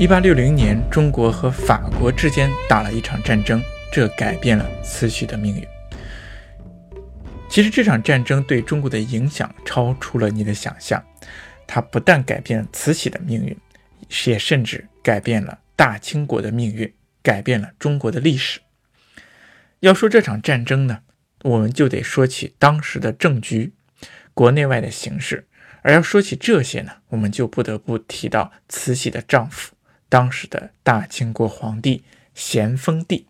1860年，中国和法国之间打了一场战争，这改变了慈禧的命运。其实这场战争对中国的影响超出了你的想象，它不但改变了慈禧的命运，也甚至改变了大清国的命运，改变了中国的历史。要说这场战争呢，我们就得说起当时的政局，国内外的形势。而要说起这些呢，我们就不得不提到慈禧的丈夫，当时的大清国皇帝咸丰帝。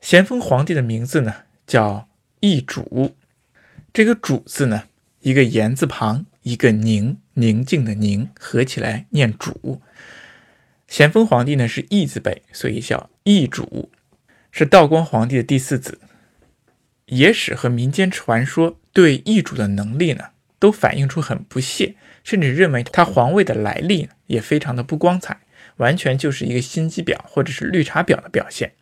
咸丰皇帝的名字呢叫奕主，这个主字呢，一个言字旁，一个宁，宁静的宁，合起来念主。咸丰皇帝呢是奕字辈，所以叫奕主，是道光皇帝的第四子。野史和民间传说对奕主的能力呢，都反映出很不屑，甚至认为他皇位的来历也非常的不光彩，完全就是一个心机婊或者是绿茶婊的表现。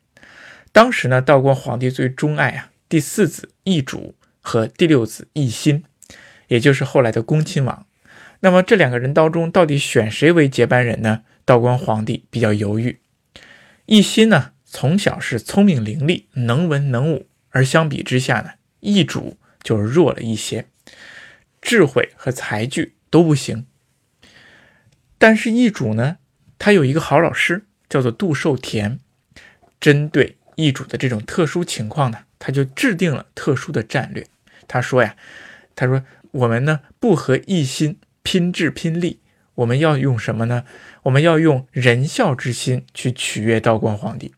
当时呢，道光皇帝最钟爱第四子奕主和第六子奕欣，也就是后来的恭亲王。那么这两个人当中到底选谁为接班人呢？道光皇帝比较犹豫。奕欣呢，从小是聪明伶俐，能文能武，而相比之下呢，奕主就弱了一些。智慧和才具都不行，但是奕主呢，他有一个好老师，叫做杜寿田。针对奕主的这种特殊情况呢，他就制定了特殊的战略。他说我们呢不和奕欣拼智拼力，我们要用什么呢？我们要用仁孝之心去取悦道光皇帝。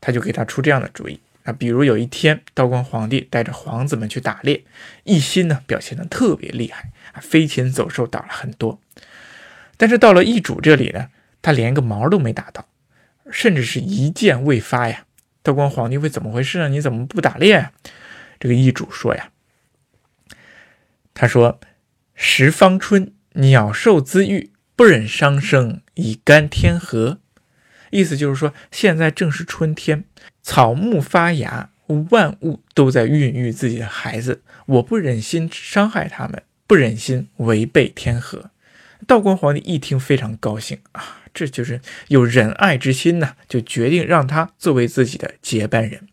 他就给他出这样的主意。那比如有一天，道光皇帝带着皇子们去打猎，奕欣呢表现得特别厉害，飞禽走兽打了很多。但是到了奕主这里呢，他连个毛都没打到，甚至是一箭未发呀。道光皇帝会怎么回事呢？你怎么不打猎呀？这个奕主说呀，他说：“时方春，鸟兽滋育，不忍伤生，以甘天和。”意思就是说，现在正是春天，草木发芽，万物都在孕育自己的孩子，我不忍心伤害他们，不忍心违背天和。道光皇帝一听非常高兴啊，这就是有仁爱之心呢，就决定让他作为自己的接班人。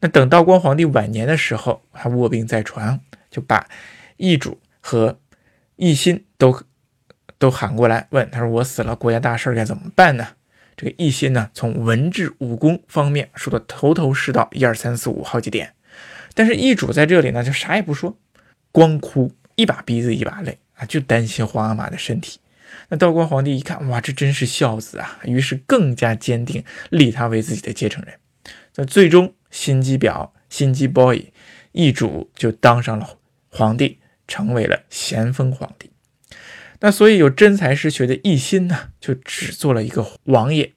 那等道光皇帝晚年的时候，他卧病在床，就把奕主和奕欣都喊过来问他说：“我死了，国家大事该怎么办呢？”这个奕欣呢，从文治武功方面说的头是道，1、2、3、4、5好几点。但是奕主在这里呢，就啥也不说，光哭，一把鼻子一把泪啊，就担心皇阿玛的身体。那道光皇帝一看，哇，这真是孝子啊！于是更加坚定立他为自己的继承人。那最终，心机婊、心机 boy 奕主就当上了皇帝，成为了咸丰皇帝。那所以有真才实学的奕欣呢，就只做了一个王爷。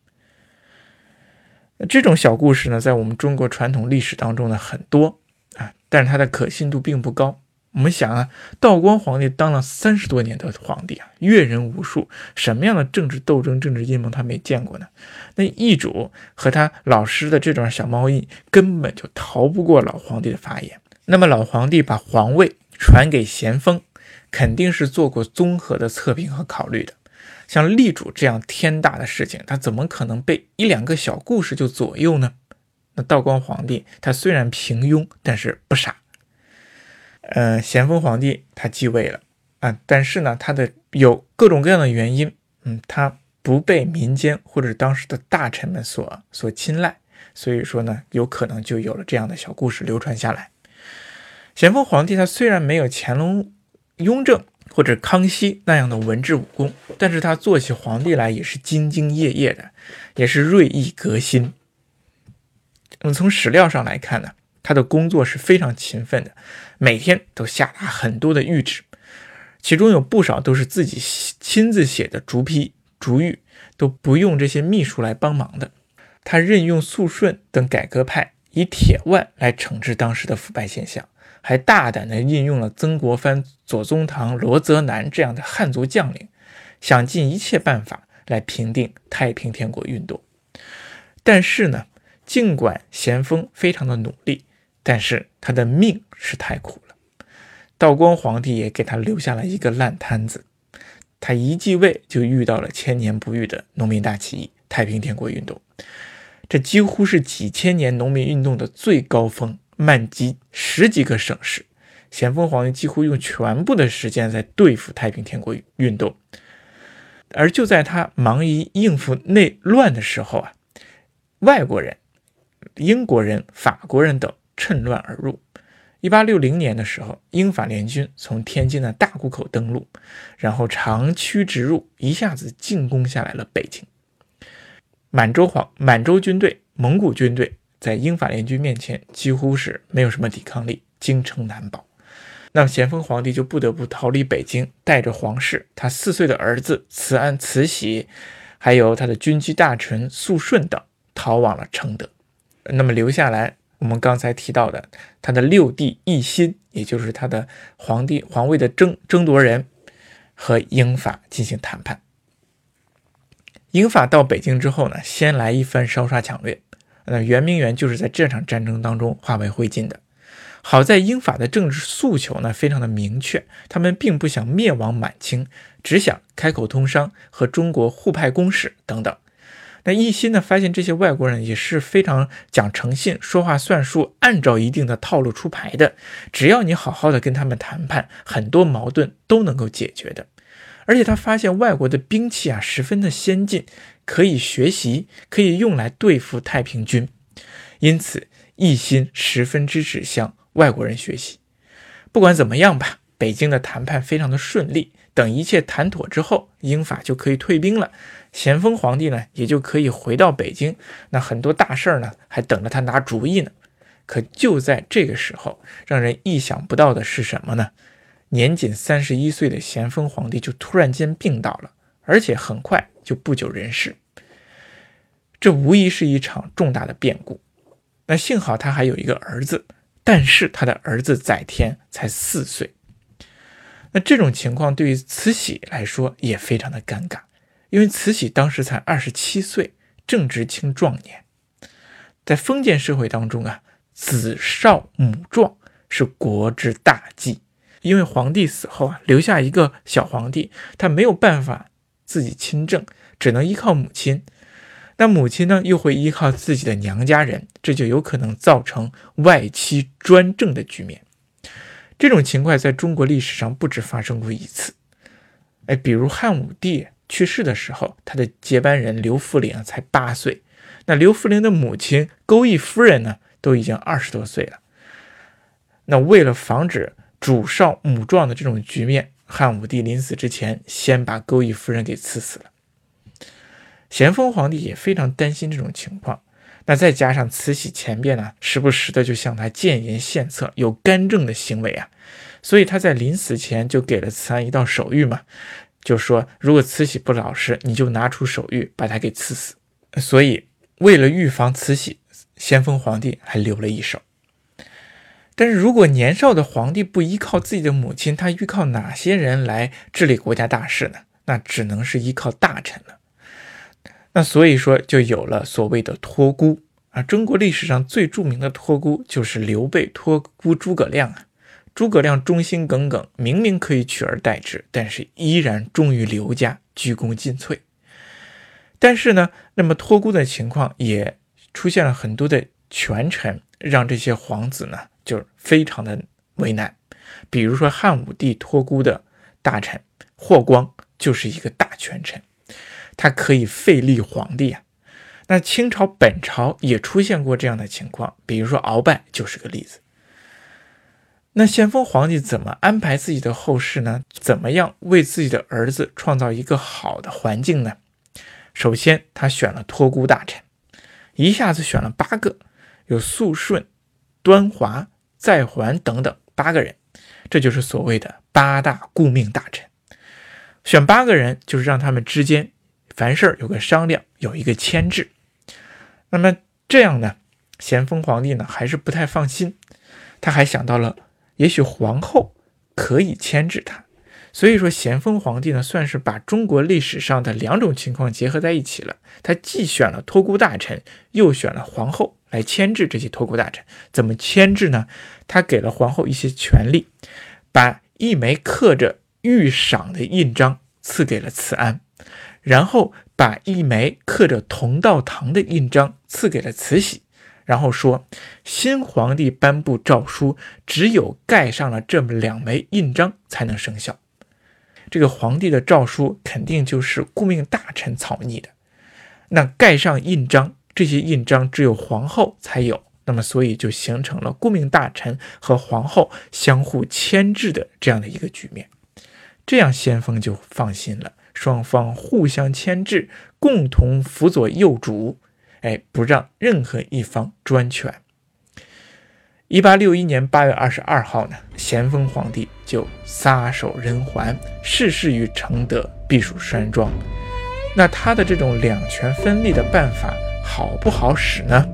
这种小故事呢，在我们中国传统历史当中呢很多啊，但是它的可信度并不高。我们想啊，道光皇帝当了30多年的皇帝啊，阅人无数，什么样的政治斗争、政治阴谋他没见过呢？那奕主和他老师的这种小猫腻，根本就逃不过老皇帝的法眼。那么老皇帝把皇位传给咸丰，肯定是做过综合的测评和考虑的。像立主这样天大的事情，他怎么可能被1、2个小故事就左右呢？那道光皇帝他虽然平庸，但是不傻。咸丰皇帝他继位了啊，但是呢，他的有各种各样的原因，他不被民间或者当时的大臣们所青睐，所以说呢，有可能就有了这样的小故事流传下来。咸丰皇帝他虽然没有乾隆、雍正或者康熙那样的文治武功，但是他做起皇帝来也是兢兢业业的，也是锐意革新。从史料上来看呢，他的工作是非常勤奋的，每天都下达很多的谕旨，其中有不少都是自己亲自写的逐批逐谕，都不用这些秘书来帮忙的。他任用肃顺等改革派，以铁腕来惩治当时的腐败现象，还大胆地应用了曾国藩、左宗棠、罗泽南这样的汉族将领，想尽一切办法来平定太平天国运动。但是呢，尽管咸丰非常的努力，但是他的命是太苦了。道光皇帝也给他留下了一个烂摊子，他一继位就遇到了千年不遇的农民大起义太平天国运动，这几乎是几千年农民运动的最高峰，漫及十几个省市。咸丰皇帝几乎用全部的时间在对付太平天国运动。而就在他忙于应付内乱的时候啊，外国人英国人法国人等趁乱而入。1860年的时候，英法联军从天津的大沽口登陆，然后长驱直入，一下子进攻下来了北京。满洲军队蒙古军队在英法联军面前几乎是没有什么抵抗力，京城难保。那么咸丰皇帝就不得不逃离北京，带着皇室他4岁的儿子慈安慈禧，还有他的军机大臣肃顺等逃往了承德。那么留下来我们刚才提到的他的6弟奕欣，也就是他的皇位的争夺人，和英法进行谈判。英法到北京之后呢，先来一番烧杀抢掠，那圆明园就是在这场战争当中化为灰烬的。好在英法的政治诉求呢非常的明确，他们并不想灭亡满清，只想开口通商和中国互派公使等等。那奕欣呢发现这些外国人也是非常讲诚信，说话算数，按照一定的套路出牌的，只要你好好的跟他们谈判，很多矛盾都能够解决的。而且他发现外国的兵器啊十分的先进，可以学习，可以用来对付太平军。因此奕欣十分支持向外国人学习。不管怎么样吧，北京的谈判非常的顺利，等一切谈妥之后，英法就可以退兵了，咸丰皇帝呢也就可以回到北京，那很多大事呢还等着他拿主意呢。可就在这个时候，让人意想不到的是什么呢？年仅31岁的咸丰皇帝就突然间病倒了，而且很快就不久人世。这无疑是一场重大的变故。那幸好他还有一个儿子，但是他的儿子载天才4岁。那这种情况对于慈禧来说也非常的尴尬，因为慈禧当时才27岁，正值青壮年。在封建社会当中啊，子少母壮是国之大忌。因为皇帝死后啊，留下一个小皇帝，他没有办法自己亲政，只能依靠母亲。那母亲呢，又会依靠自己的娘家人，这就有可能造成外戚专政的局面。这种情况在中国历史上不止发生过一次。比如汉武帝去世的时候，他的接班人刘弗陵才8岁，那刘弗陵的母亲钩弋夫人呢，都已经20多岁了。那为了防止主少母壮的这种局面，汉武帝临死之前先把钩弋夫人给赐死了。咸丰皇帝也非常担心这种情况，那再加上慈禧前边呢，时不时的就向他谏言献策，有干政的行为啊，所以他在临死前就给了慈安一道手谕嘛，就说如果慈禧不老实，你就拿出手谕把他给赐死。所以为了预防慈禧，咸丰皇帝还留了一手。但是如果年少的皇帝不依靠自己的母亲，他依靠哪些人来治理国家大事呢？那只能是依靠大臣了。那所以说就有了所谓的托孤啊，中国历史上最著名的托孤就是刘备托孤诸葛亮啊。诸葛亮忠心耿耿，明明可以取而代之，但是依然忠于刘家，鞠躬尽瘁。但是呢，那么托孤的情况也出现了很多的权臣，让这些皇子呢就是非常的为难。比如说汉武帝托孤的大臣霍光就是一个大权臣，他可以废立皇帝啊。那清朝本朝也出现过这样的情况，比如说鳌拜就是个例子。那咸丰皇帝怎么安排自己的后事呢？怎么样为自己的儿子创造一个好的环境呢？首先他选了托孤大臣，一下子选了8个，有肃顺、端华、载寰等等8个人，这就是所谓的8大顾命大臣。选8个人就是让他们之间凡事有个商量，有一个牵制。那么这样呢，咸丰皇帝呢还是不太放心，他还想到了也许皇后可以牵制他。所以说咸丰皇帝呢算是把中国历史上的2种情况结合在一起了，他既选了托孤大臣，又选了皇后来牵制这些托孤大臣。怎么牵制呢？他给了皇后一些权力，把一枚刻着御赏的印章赐给了慈安，然后把一枚刻着同道堂的印章赐给了慈禧，然后说新皇帝颁布诏书只有盖上了这么两枚印章才能生效。这个皇帝的诏书肯定就是顾命大臣草拟的，那盖上印章，这些印章只有皇后才有，那么所以就形成了顾命大臣和皇后相互牵制的这样的一个局面。这样咸丰就放心了，双方互相牵制，共同辅佐幼主，不让任何一方专权。1861年8月22号呢，咸丰皇帝就撒手人寰，逝世于承德避暑山庄。那他的这种两权分立的办法好不好使呢？